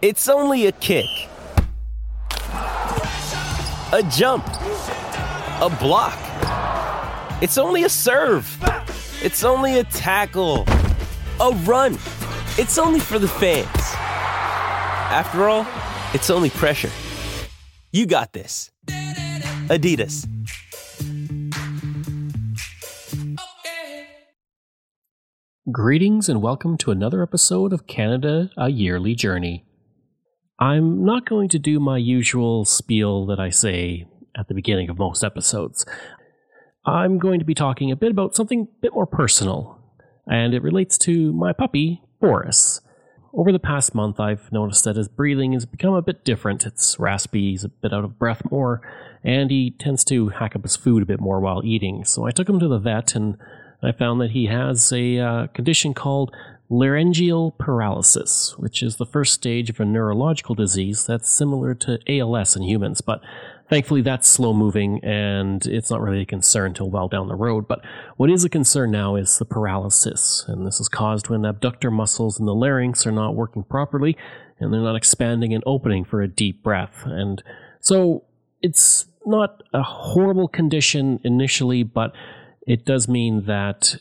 It's only a kick, a jump, a block. It's only a serve. It's only a tackle, a run. It's only for the fans. After all, it's only pressure. You got this. Adidas. Greetings and welcome to another episode of Canada, A Yearly Journey. I'm not going to do my usual spiel that I say at the beginning of most episodes. I'm going to be talking a bit about something a bit more personal, and it relates to my puppy, Boris. Over the past month, I've noticed that his breathing has become a bit different. It's raspy, he's a bit out of breath more, and he tends to hack up his food a bit more while eating. So I took him to the vet, and I found that he has a condition called laryngeal paralysis, which is the first stage of a neurological disease that's similar to ALS in humans, but thankfully that's slow-moving and it's not really a concern till well down the road. But what is a concern now is the paralysis, and this is caused when abductor muscles in the larynx are not working properly and they're not expanding and opening for a deep breath. And so it's not a horrible condition initially, but it does mean that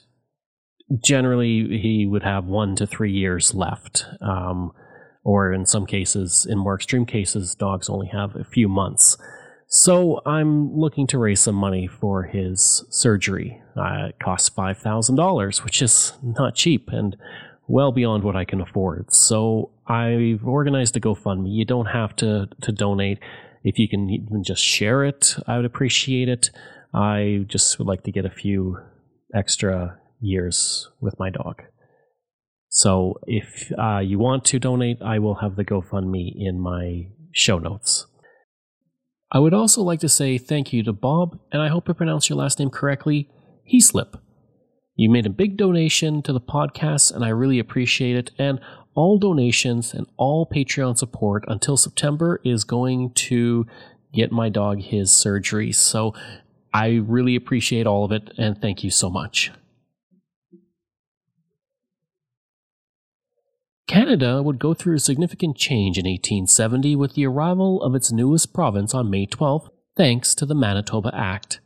generally, he would have 1 to 3 years left, or in some cases, in more extreme cases, dogs only have a few months. So I'm looking to raise some money for his surgery. It costs $5,000, which is not cheap and well beyond what I can afford. So I've organized a GoFundMe. You don't have to donate. If you can even just share it, I would appreciate it. I just would like to get a few extra years with my dog. So if you want to donate, I will have the GoFundMe in my show notes. I would also like to say thank you to Bob, and I hope I pronounced your last name correctly, Heslip. You made a big donation to the podcast, and I really appreciate it. And all donations and all Patreon support until September is going to get my dog his surgery. So I really appreciate all of it, and thank you so much. Canada would go through a significant change in 1870 with the arrival of its newest province on May 12th, thanks to the Manitoba Act.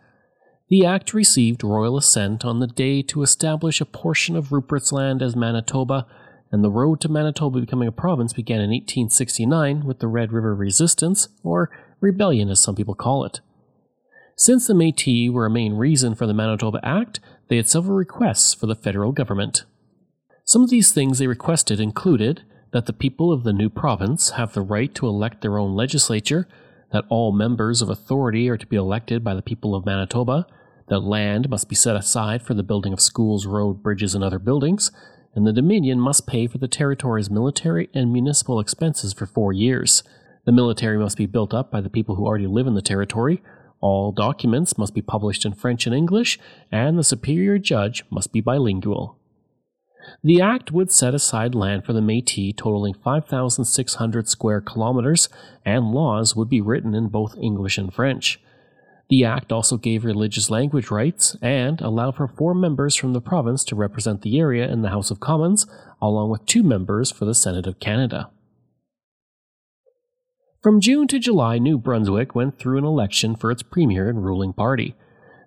The act received royal assent on the day to establish a portion of Rupert's Land as Manitoba, and the road to Manitoba becoming a province began in 1869 with the Red River Resistance, or Rebellion as some people call it. Since the Métis were a main reason for the Manitoba Act, they had several requests for the federal government. Some of these things they requested included that the people of the new province have the right to elect their own legislature, that all members of authority are to be elected by the people of Manitoba, that land must be set aside for the building of schools, roads, bridges, and other buildings, and the Dominion must pay for the territory's military and municipal expenses for 4 years. The military must be built up by the people who already live in the territory, all documents must be published in French and English, and the superior judge must be bilingual. The Act would set aside land for the Métis totaling 5,600 square kilometers, and laws would be written in both English and French. The Act also gave religious language rights and allowed for 4 members from the province to represent the area in the House of Commons, along with 2 members for the Senate of Canada. From June to July, New Brunswick went through an election for its premier and ruling party.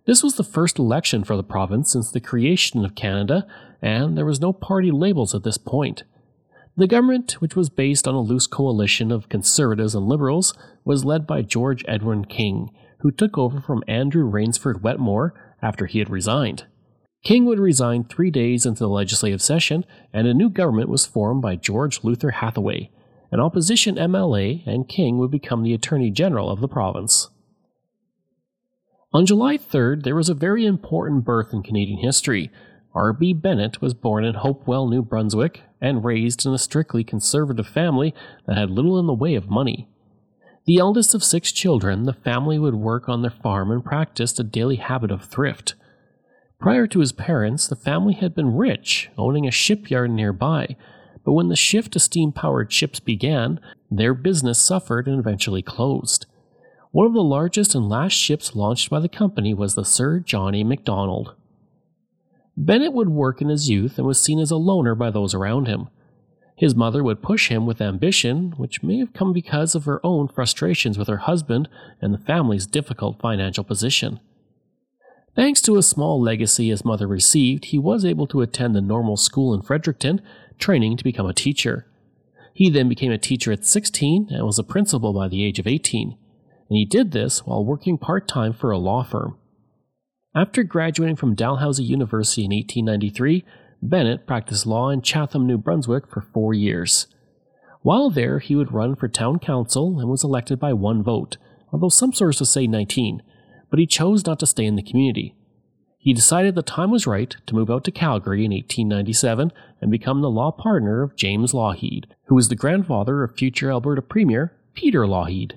This was the first election for the province since the creation of Canada, and there was no party labels at this point. The government, which was based on a loose coalition of conservatives and liberals, was led by George Edwin King, who took over from Andrew Rainsford Wetmore after he had resigned. King would resign 3 days into the legislative session, and a new government was formed by George Luther Hathaway, an opposition MLA, and King would become the Attorney General of the province. On July 3rd, there was a very important birth in Canadian history. R.B. Bennett was born in Hopewell, New Brunswick, and raised in a strictly conservative family that had little in the way of money. The eldest of 6 children, the family would work on their farm and practiced a daily habit of thrift. Prior to his parents, the family had been rich, owning a shipyard nearby, but when the shift to steam-powered ships began, their business suffered and eventually closed. One of the largest and last ships launched by the company was the Sir John A. Macdonald. Bennett would work in his youth and was seen as a loner by those around him. His mother would push him with ambition, which may have come because of her own frustrations with her husband and the family's difficult financial position. Thanks to a small legacy his mother received, he was able to attend the normal school in Fredericton, training to become a teacher. He then became a teacher at 16 and was a principal by the age of 18, and he did this while working part-time for a law firm. After graduating from Dalhousie University in 1893, Bennett practiced law in Chatham, New Brunswick for 4 years. While there, he would run for town council and was elected by one vote, although some sources say 19, but he chose not to stay in the community. He decided the time was right to move out to Calgary in 1897 and become the law partner of James Lougheed, who was the grandfather of future Alberta Premier Peter Lougheed.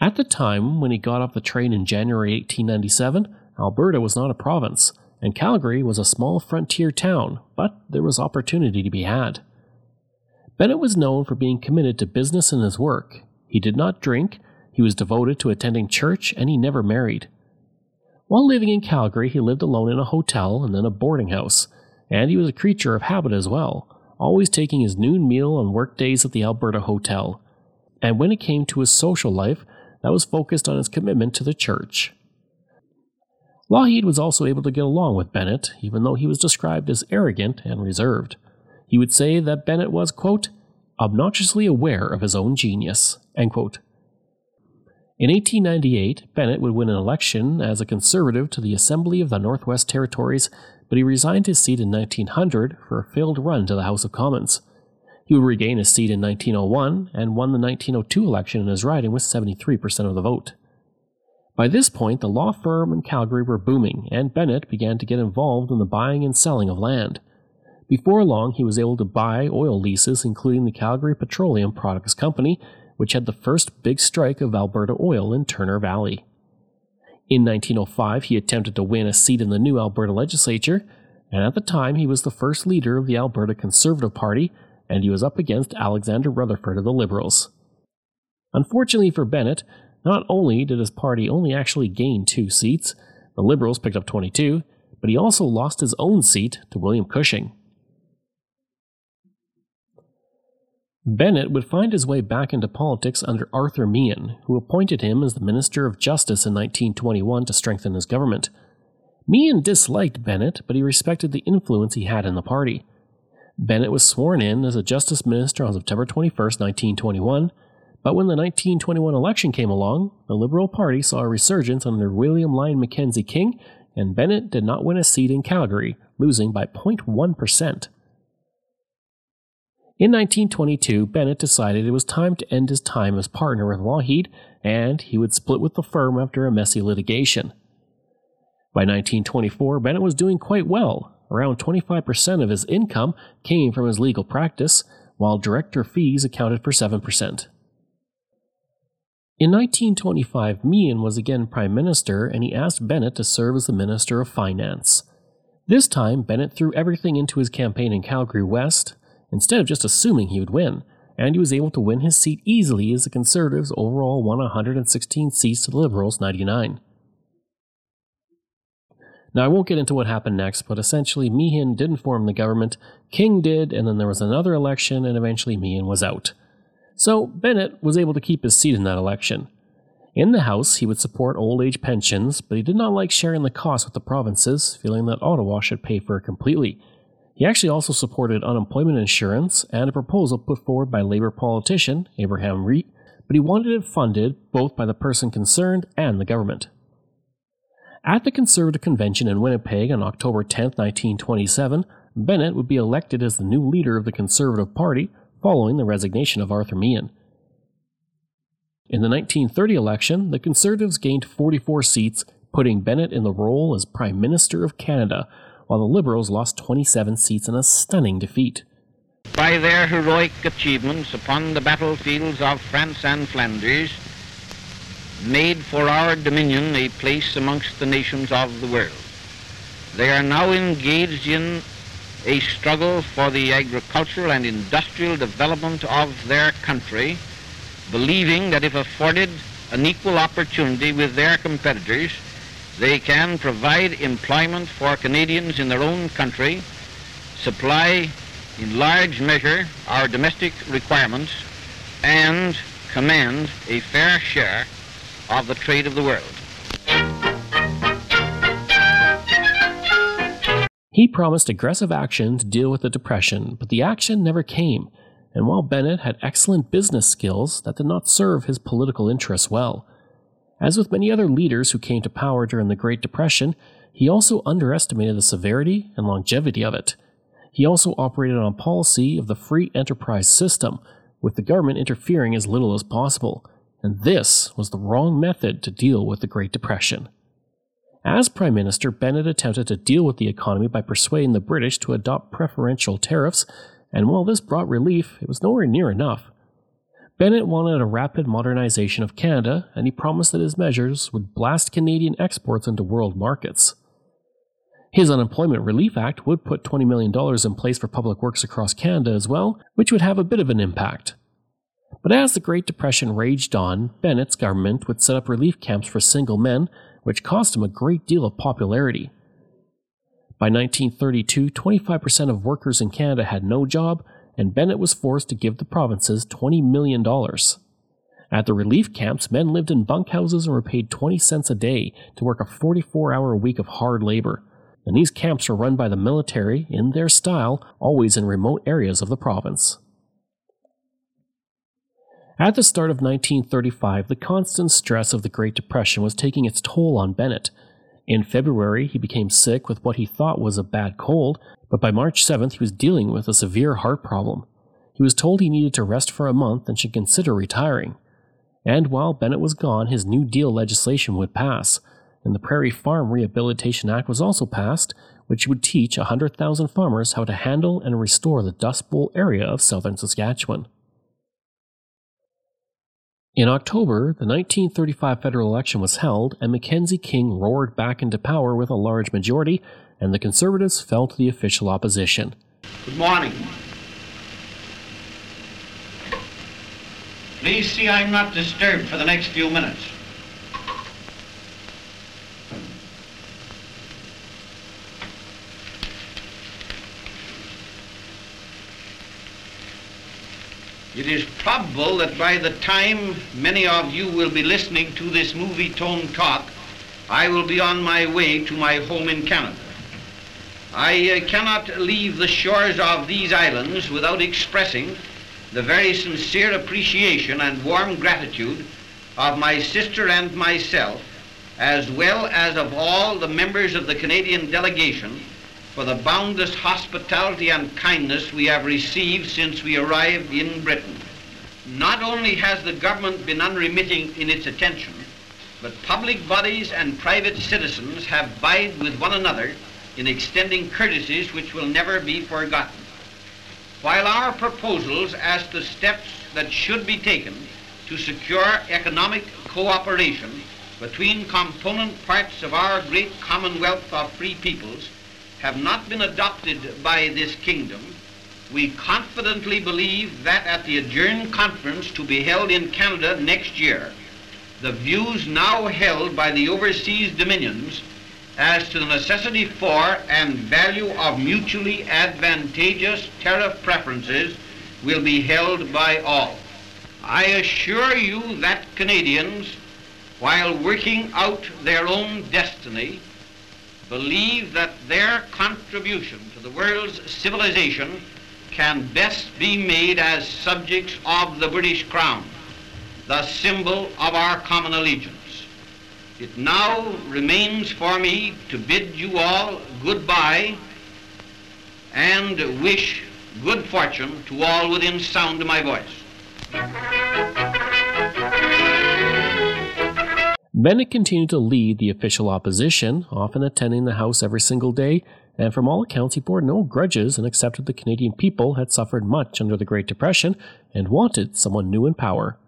At the time when he got off the train in January 1897, Alberta was not a province, and Calgary was a small frontier town, but there was opportunity to be had. Bennett was known for being committed to business and his work. He did not drink, he was devoted to attending church, and he never married. While living in Calgary, he lived alone in a hotel and then a boarding house, and he was a creature of habit as well, always taking his noon meal on work days at the Alberta Hotel. And when it came to his social life, that was focused on his commitment to the church. Lougheed was also able to get along with Bennett, even though he was described as arrogant and reserved. He would say that Bennett was, quote, obnoxiously aware of his own genius, end quote. In 1898, Bennett would win an election as a Conservative to the Assembly of the Northwest Territories, but he resigned his seat in 1900 for a failed run to the House of Commons. He would regain his seat in 1901 and won the 1902 election in his riding with 73% of the vote. By this point, the law firm in Calgary were booming, and Bennett began to get involved in the buying and selling of land. Before long, he was able to buy oil leases, including the Calgary Petroleum Products Company, which had the first big strike of Alberta oil in Turner Valley. In 1905, he attempted to win a seat in the new Alberta legislature, and at the time he was the first leader of the Alberta Conservative Party, and he was up against Alexander Rutherford of the Liberals. Unfortunately for Bennett, not only did his party only actually gain 2 seats, the Liberals picked up 22, but he also lost his own seat to William Cushing. Bennett would find his way back into politics under Arthur Meighen, who appointed him as the Minister of Justice in 1921 to strengthen his government. Meighen disliked Bennett, but he respected the influence he had in the party. Bennett was sworn in as a Justice Minister on September 21, 1921, but when the 1921 election came along, the Liberal Party saw a resurgence under William Lyon Mackenzie King, and Bennett did not win a seat in Calgary, losing by 0.1%. In 1922, Bennett decided it was time to end his time as partner with Lougheed, and he would split with the firm after a messy litigation. By 1924, Bennett was doing quite well. Around 25% of his income came from his legal practice, while director fees accounted for 7%. In 1925, Meighen was again Prime Minister, and he asked Bennett to serve as the Minister of Finance. This time, Bennett threw everything into his campaign in Calgary West, instead of just assuming he would win, and he was able to win his seat easily as the Conservatives overall won 116 seats to the Liberals' 99. Now, I won't get into what happened next, but essentially Meighen didn't form the government, King did, and then there was another election, and eventually Meighen was out. So Bennett was able to keep his seat in that election. In the House, he would support old age pensions, but he did not like sharing the cost with the provinces, feeling that Ottawa should pay for it completely. He actually also supported unemployment insurance and a proposal put forward by Labour politician Abraham Reit, but he wanted it funded both by the person concerned and the government. At the Conservative Convention in Winnipeg on October 10, 1927, Bennett would be elected as the new leader of the Conservative Party, following the resignation of Arthur Meighen. In the 1930 election, the Conservatives gained 44 seats, putting Bennett in the role as Prime Minister of Canada, while the Liberals lost 27 seats in a stunning defeat. By their heroic achievements upon the battlefields of France and Flanders, made for our Dominion a place amongst the nations of the world. They are now engaged in a struggle for the agricultural and industrial development of their country, believing that if afforded an equal opportunity with their competitors, they can provide employment for Canadians in their own country, supply in large measure our domestic requirements and command a fair share of the trade of the world. He promised aggressive action to deal with the Depression, but the action never came, and while Bennett had excellent business skills, that did not serve his political interests well. As with many other leaders who came to power during the Great Depression, he also underestimated the severity and longevity of it. He also operated on a policy of the free enterprise system, with the government interfering as little as possible, and this was the wrong method to deal with the Great Depression. As Prime Minister, Bennett attempted to deal with the economy by persuading the British to adopt preferential tariffs, and while this brought relief, it was nowhere near enough. Bennett wanted a rapid modernization of Canada, and he promised that his measures would blast Canadian exports into world markets. His Unemployment Relief Act would put $20 million in place for public works across Canada as well, which would have a bit of an impact. But as the Great Depression raged on, Bennett's government would set up relief camps for single men, which cost him a great deal of popularity. By 1932, 25% of workers in Canada had no job, and Bennett was forced to give the provinces $20 million. At the relief camps, men lived in bunkhouses and were paid 20 cents a day to work a 44-hour week of hard labor, and these camps were run by the military, in their style, always in remote areas of the province. At the start of 1935, the constant stress of the Great Depression was taking its toll on Bennett. In February, he became sick with what he thought was a bad cold, but by March 7th, he was dealing with a severe heart problem. He was told he needed to rest for a month and should consider retiring. And while Bennett was gone, his New Deal legislation would pass, and the Prairie Farm Rehabilitation Act was also passed, which would teach 100,000 farmers how to handle and restore the Dust Bowl area of southern Saskatchewan. In October, the 1935 federal election was held, and Mackenzie King roared back into power with a large majority, and the Conservatives fell to the official opposition. Good morning. Please see I'm not disturbed for the next few minutes. It is probable that by the time many of you will be listening to this movie-tone talk, I will be on my way to my home in Canada. I cannot leave the shores of these islands without expressing the very sincere appreciation and warm gratitude of my sister and myself, as well as of all the members of the Canadian delegation, for the boundless hospitality and kindness we have received since we arrived in Britain. Not only has the government been unremitting in its attention, but public bodies and private citizens have vied with one another in extending courtesies which will never be forgotten. While our proposals as to steps that should be taken to secure economic cooperation between component parts of our great Commonwealth of Free Peoples have not been adopted by this kingdom, we confidently believe that at the adjourned conference to be held in Canada next year, the views now held by the overseas dominions as to the necessity for and value of mutually advantageous tariff preferences will be held by all. I assure you that Canadians, while working out their own destiny, believe that their contribution to the world's civilization can best be made as subjects of the British Crown, the symbol of our common allegiance. It now remains for me to bid you all goodbye and wish good fortune to all within sound of my voice. Bennett continued to lead the official opposition, often attending the House every single day, and from all accounts he bore no grudges and accepted the Canadian people had suffered much under the Great Depression and wanted someone new in power.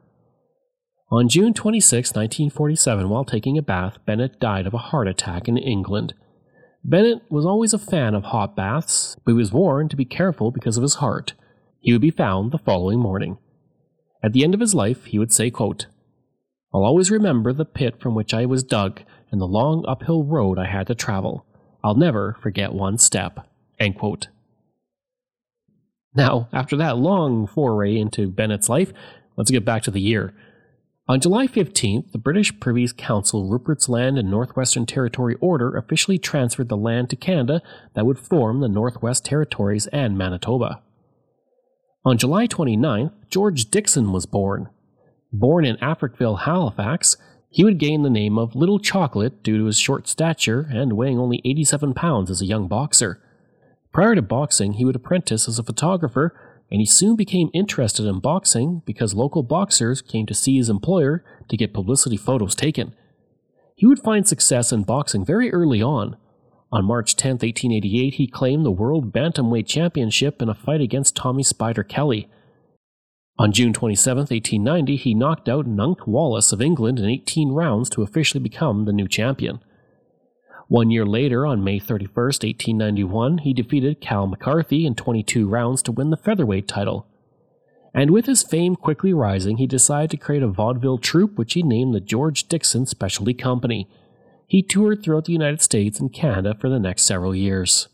On June 26, 1947, while taking a bath, Bennett died of a heart attack in England. Bennett was always a fan of hot baths, but he was warned to be careful because of his heart. He would be found the following morning. At the end of his life, he would say, quote, "I'll always remember the pit from which I was dug and the long uphill road I had to travel. I'll never forget one step." End quote. Now, after that long foray into Bennett's life, let's get back to the year. On July 15th, the British Privy Council Rupert's Land and Northwestern Territory Order officially transferred the land to Canada that would form the Northwest Territories and Manitoba. On July 29th, George Dixon was born. Born in Africville, Halifax, he would gain the name of Little Chocolate due to his short stature and weighing only 87 pounds as a young boxer. Prior to boxing, he would apprentice as a photographer, and he soon became interested in boxing because local boxers came to see his employer to get publicity photos taken. He would find success in boxing very early on. On March 10, 1888, he claimed the World Bantamweight Championship in a fight against Tommy Spider Kelly. On June 27, 1890, he knocked out Nunk Wallace of England in 18 rounds to officially become the new champion. 1 year later, on May 31, 1891, he defeated Cal McCarthy in 22 rounds to win the featherweight title. And with his fame quickly rising, he decided to create a vaudeville troupe which he named the George Dixon Specialty Company. He toured throughout the United States and Canada for the next several years.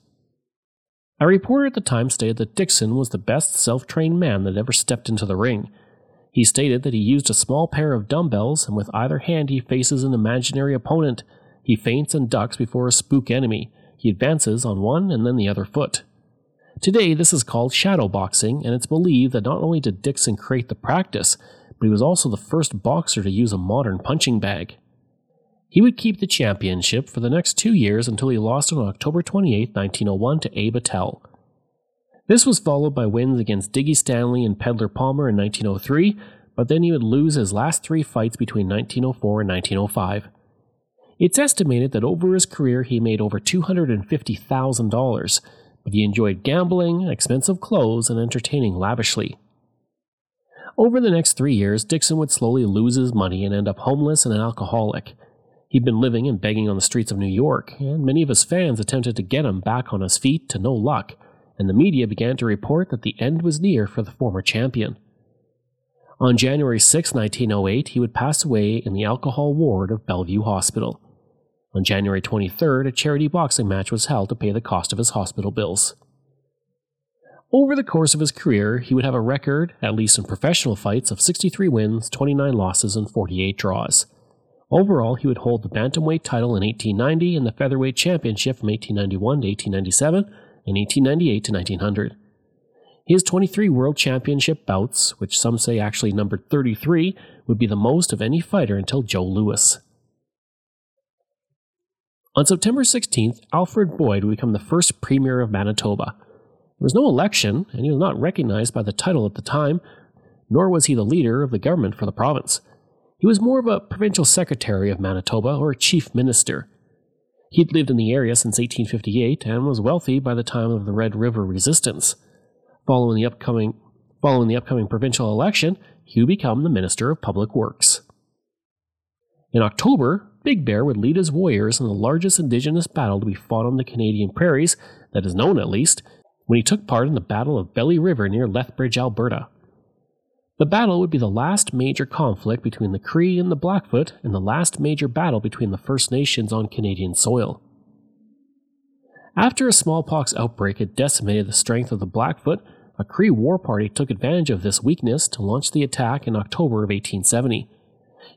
A reporter at the time stated that Dixon was the best self-trained man that ever stepped into the ring. He stated that he used a small pair of dumbbells, and with either hand he faces an imaginary opponent. He feints and ducks before a spook enemy. He advances on one and then the other foot. Today, this is called shadow boxing, and it's believed that not only did Dixon create the practice, but he was also the first boxer to use a modern punching bag. He would keep the championship for the next 2 years until he lost it on October 28, 1901 to Abe Attell. This was followed by wins against Diggy Stanley and Pedler Palmer in 1903, but then he would lose his last three fights between 1904 and 1905. It's estimated that over his career he made over $250,000, but he enjoyed gambling, expensive clothes, and entertaining lavishly. Over the next 3 years, Dixon would slowly lose his money and end up homeless and an alcoholic. He'd been living and begging on the streets of New York, and many of his fans attempted to get him back on his feet to no luck, and the media began to report that the end was near for the former champion. On January 6, 1908, he would pass away in the alcohol ward of Bellevue Hospital. On January 23rd, a charity boxing match was held to pay the cost of his hospital bills. Over the course of his career, he would have a record, at least in professional fights, of 63 wins, 29 losses, and 48 draws. Overall, he would hold the bantamweight title in 1890 and the featherweight championship from 1891 to 1897 and 1898 to 1900. His 23 World Championship bouts, which some say actually numbered 33, would be the most of any fighter until Joe Louis. On September 16th, Alfred Boyd would become the first Premier of Manitoba. There was no election, and he was not recognized by the title at the time, nor was he the leader of the government for the province. He was more of a provincial secretary of Manitoba, or chief minister. He'd lived in the area since 1858 and was wealthy by the time of the Red River Resistance. Following the upcoming provincial election, he would become the Minister of Public Works. In October, Big Bear would lead his warriors in the largest Indigenous battle to be fought on the Canadian prairies, that is known at least, when he took part in the Battle of Belly River near Lethbridge, Alberta. The battle would be the last major conflict between the Cree and the Blackfoot, and the last major battle between the First Nations on Canadian soil. After a smallpox outbreak had decimated the strength of the Blackfoot, a Cree war party took advantage of this weakness to launch the attack in October of 1870.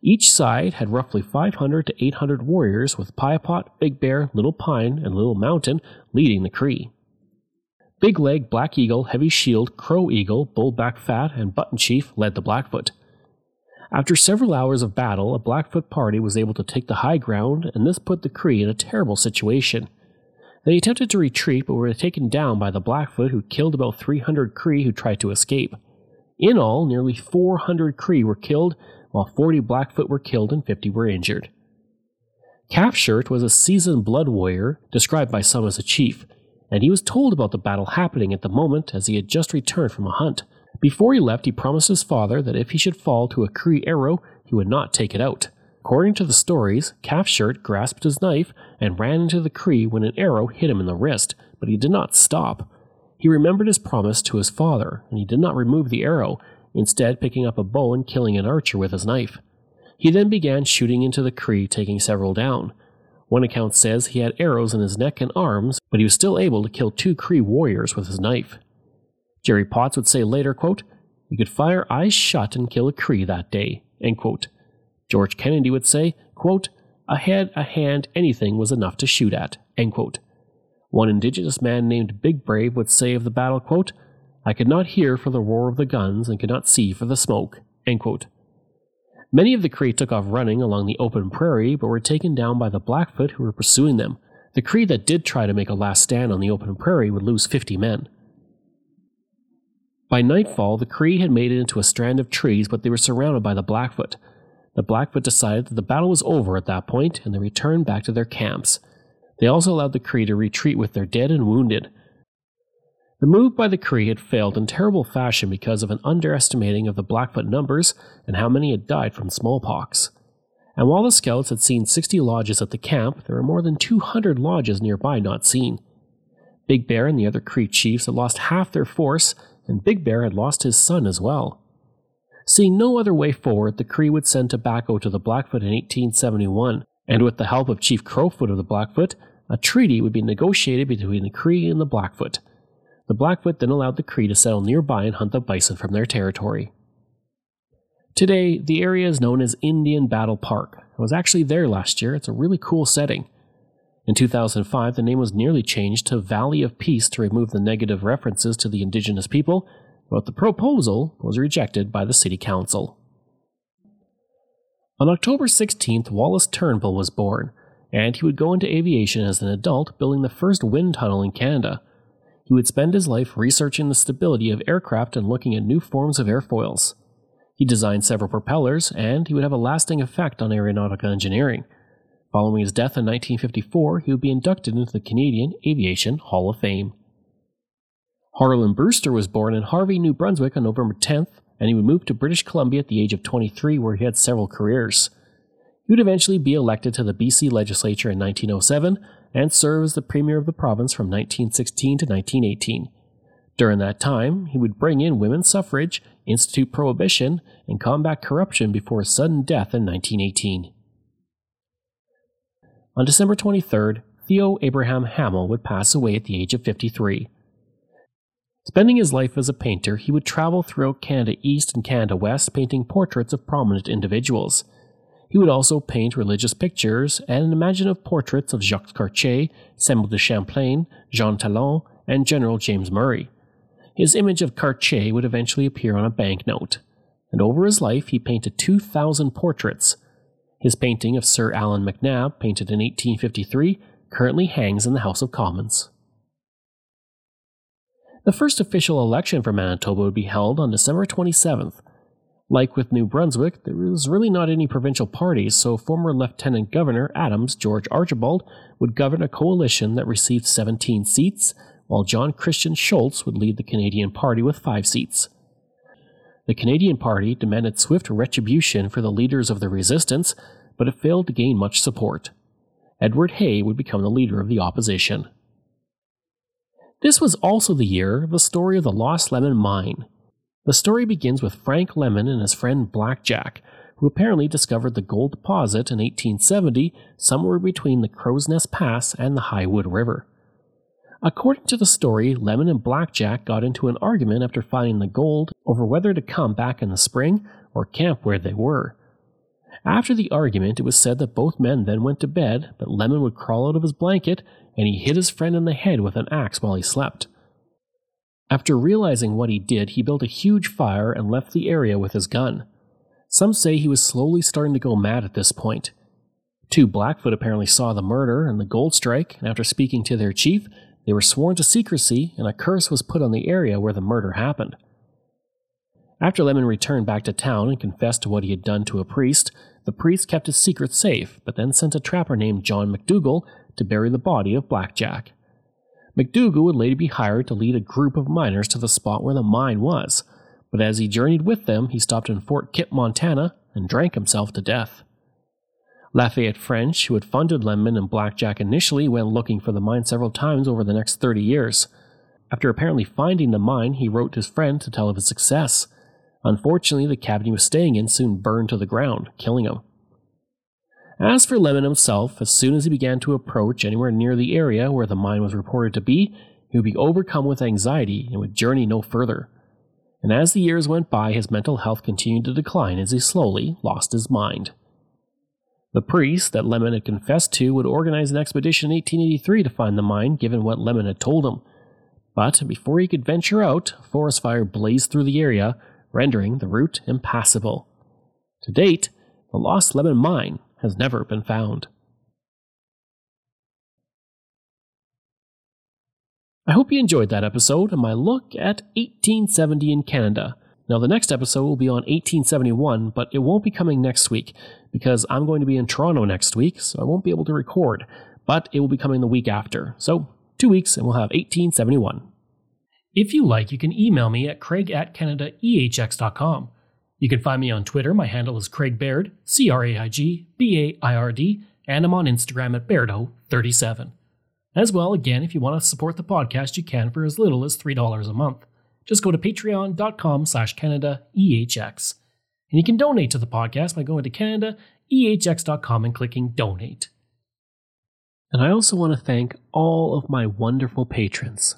Each side had roughly 500 to 800 warriors, with Piepot, Big Bear, Little Pine, and Little Mountain leading the Cree. Big Leg, Black Eagle, Heavy Shield, Crow Eagle, Bullback Fat, and Button Chief led the Blackfoot. After several hours of battle, a Blackfoot party was able to take the high ground, and this put the Cree in a terrible situation. They attempted to retreat but were taken down by the Blackfoot, who killed about 300 Cree who tried to escape. In all, nearly 400 Cree were killed, while 40 Blackfoot were killed and 50 were injured. Calf Shirt was a seasoned blood warrior, described by some as a chief, and he was told about the battle happening at the moment as he had just returned from a hunt. Before he left, he promised his father that if he should fall to a Cree arrow, he would not take it out. According to the stories, Calf Shirt grasped his knife and ran into the Cree when an arrow hit him in the wrist, but he did not stop. He remembered his promise to his father, and he did not remove the arrow, instead picking up a bow and killing an archer with his knife. He then began shooting into the Cree, taking several down. One account says he had arrows in his neck and arms, but he was still able to kill two Cree warriors with his knife. Jerry Potts would say later, quote, "You could fire eyes shut and kill a Cree that day," end quote. George Kennedy would say, quote, "A head, a hand, anything was enough to shoot at," end quote. One indigenous man named Big Brave would say of the battle, quote, "I could not hear for the roar of the guns and could not see for the smoke," end quote. Many of the Cree took off running along the open prairie, but were taken down by the Blackfoot who were pursuing them. The Cree that did try to make a last stand on the open prairie would lose 50 men. By nightfall, the Cree had made it into a strand of trees, but they were surrounded by the Blackfoot. The Blackfoot decided that the battle was over at that point, and they returned back to their camps. They also allowed the Cree to retreat with their dead and wounded. The move by the Cree had failed in terrible fashion because of an underestimating of the Blackfoot numbers and how many had died from smallpox. And while the scouts had seen 60 lodges at the camp, there were more than 200 lodges nearby not seen. Big Bear and the other Cree chiefs had lost half their force, and Big Bear had lost his son as well. Seeing no other way forward, the Cree would send tobacco to the Blackfoot in 1871, and with the help of Chief Crowfoot of the Blackfoot, a treaty would be negotiated between the Cree and the Blackfoot. The Blackfoot then allowed the Cree to settle nearby and hunt the bison from their territory. Today, the area is known as Indian Battle Park. I was actually there last year. It's a really cool setting. In 2005, the name was nearly changed to Valley of Peace to remove the negative references to the indigenous people, but the proposal was rejected by the city council. On October 16th, Wallace Turnbull was born, and he would go into aviation as an adult, building the first wind tunnel in Canada. He would spend his life researching the stability of aircraft and looking at new forms of airfoils. He designed several propellers, and he would have a lasting effect on aeronautical engineering. Following his death in 1954, he would be inducted into the Canadian Aviation Hall of Fame. Harlan Brewster was born in Harvey, New Brunswick on November 10th, and he would move to British Columbia at the age of 23, where he had several careers. He would eventually be elected to the BC legislature in 1907 and serve as the premier of the province from 1916 to 1918. During that time, he would bring in women's suffrage, institute prohibition, and combat corruption before his sudden death in 1918. On December 23rd, Theo Abraham Hamel would pass away at the age of 53. Spending his life as a painter, he would travel throughout Canada East and Canada West painting portraits of prominent individuals. He would also paint religious pictures and imaginative portraits of Jacques Cartier, Samuel de Champlain, Jean Talon, and General James Murray. His image of Cartier would eventually appear on a banknote, and over his life he painted 2,000 portraits. His painting of Sir Alan MacNab, painted in 1853, currently hangs in the House of Commons. The first official election for Manitoba would be held on December 27th. Like with New Brunswick, there was really not any provincial parties, so former Lieutenant Governor Adams George Archibald would govern a coalition that received 17 seats, while John Christian Schultz would lead the Canadian Party with 5 seats. The Canadian Party demanded swift retribution for the leaders of the resistance, but it failed to gain much support. Edward Hay would become the leader of the opposition. This was also the year of the story of the Lost Lemon Mine. The story begins with Frank Lemon and his friend Blackjack, who apparently discovered the gold deposit in 1870 somewhere between the Crow's Nest Pass and the Highwood River. According to the story, Lemon and Blackjack got into an argument after finding the gold over whether to come back in the spring or camp where they were. After the argument, it was said that both men then went to bed, but Lemon would crawl out of his blanket, and he hit his friend in the head with an axe while he slept. After realizing what he did, he built a huge fire and left the area with his gun. Some say he was slowly starting to go mad at this point. 2 Blackfoot apparently saw the murder and the gold strike, and after speaking to their chief, they were sworn to secrecy, and a curse was put on the area where the murder happened. After Lemon returned back to town and confessed to what he had done to a priest, the priest kept his secret safe, but then sent a trapper named John McDougall to bury the body of Blackjack. McDougall would later be hired to lead a group of miners to the spot where the mine was, but as he journeyed with them, he stopped in Fort Kipp, Montana, and drank himself to death. Lafayette French, who had funded Lemon and Blackjack initially, went looking for the mine several times over the next 30 years. After apparently finding the mine, he wrote to his friend to tell of his success. Unfortunately, the cabin he was staying in soon burned to the ground, killing him. As for Lemon himself, as soon as he began to approach anywhere near the area where the mine was reported to be, he would be overcome with anxiety and would journey no further. And as the years went by, his mental health continued to decline as he slowly lost his mind. The priest that Lemon had confessed to would organize an expedition in 1883 to find the mine, given what Lemon had told him. But before he could venture out, a forest fire blazed through the area, rendering the route impassable. To date, the Lost Lemon Mine has never been found. I hope you enjoyed that episode and my look at 1870 in Canada. Now, the next episode will be on 1871, but it won't be coming next week because I'm going to be in Toronto next week, so I won't be able to record, but it will be coming the week after. So 2 weeks and we'll have 1871. If you like, you can email me at craig@canadaehx.com. You can find me on Twitter. My handle is Craig Baird, CraigBaird, and I'm on Instagram at Bairdo37. As well, again, if you want to support the podcast, you can for as little as $3 a month. Just go to patreon.com/CanadaEHX. And you can donate to the podcast by going to CanadaEHX.com and clicking donate. And I also want to thank all of my wonderful patrons.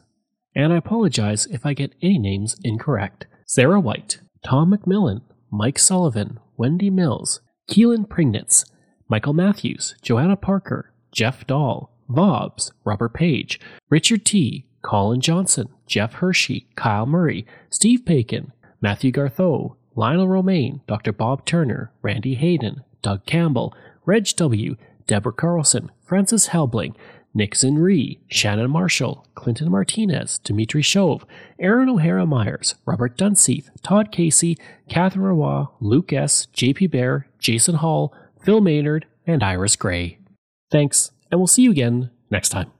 And I apologize if I get any names incorrect. Sarah White, Tom McMillan, Mike Sullivan, Wendy Mills, Keelan Prignitz, Michael Matthews, Joanna Parker, Jeff Dahl, Vobs, Robert Page, Richard T., Colin Johnson, Jeff Hershey, Kyle Murray, Steve Pakin, Matthew Gartho, Lionel Romaine, Dr. Bob Turner, Randy Hayden, Doug Campbell, Reg W., Deborah Carlson, Francis Helbling, Nixon Ree, Shannon Marshall, Clinton Martinez, Dimitri Chauve, Aaron O'Hara Myers, Robert Dunseith, Todd Casey, Catherine Roy, Luke S., JP Bear, Jason Hall, Phil Maynard, and Iris Gray. Thanks. And we'll see you again next time.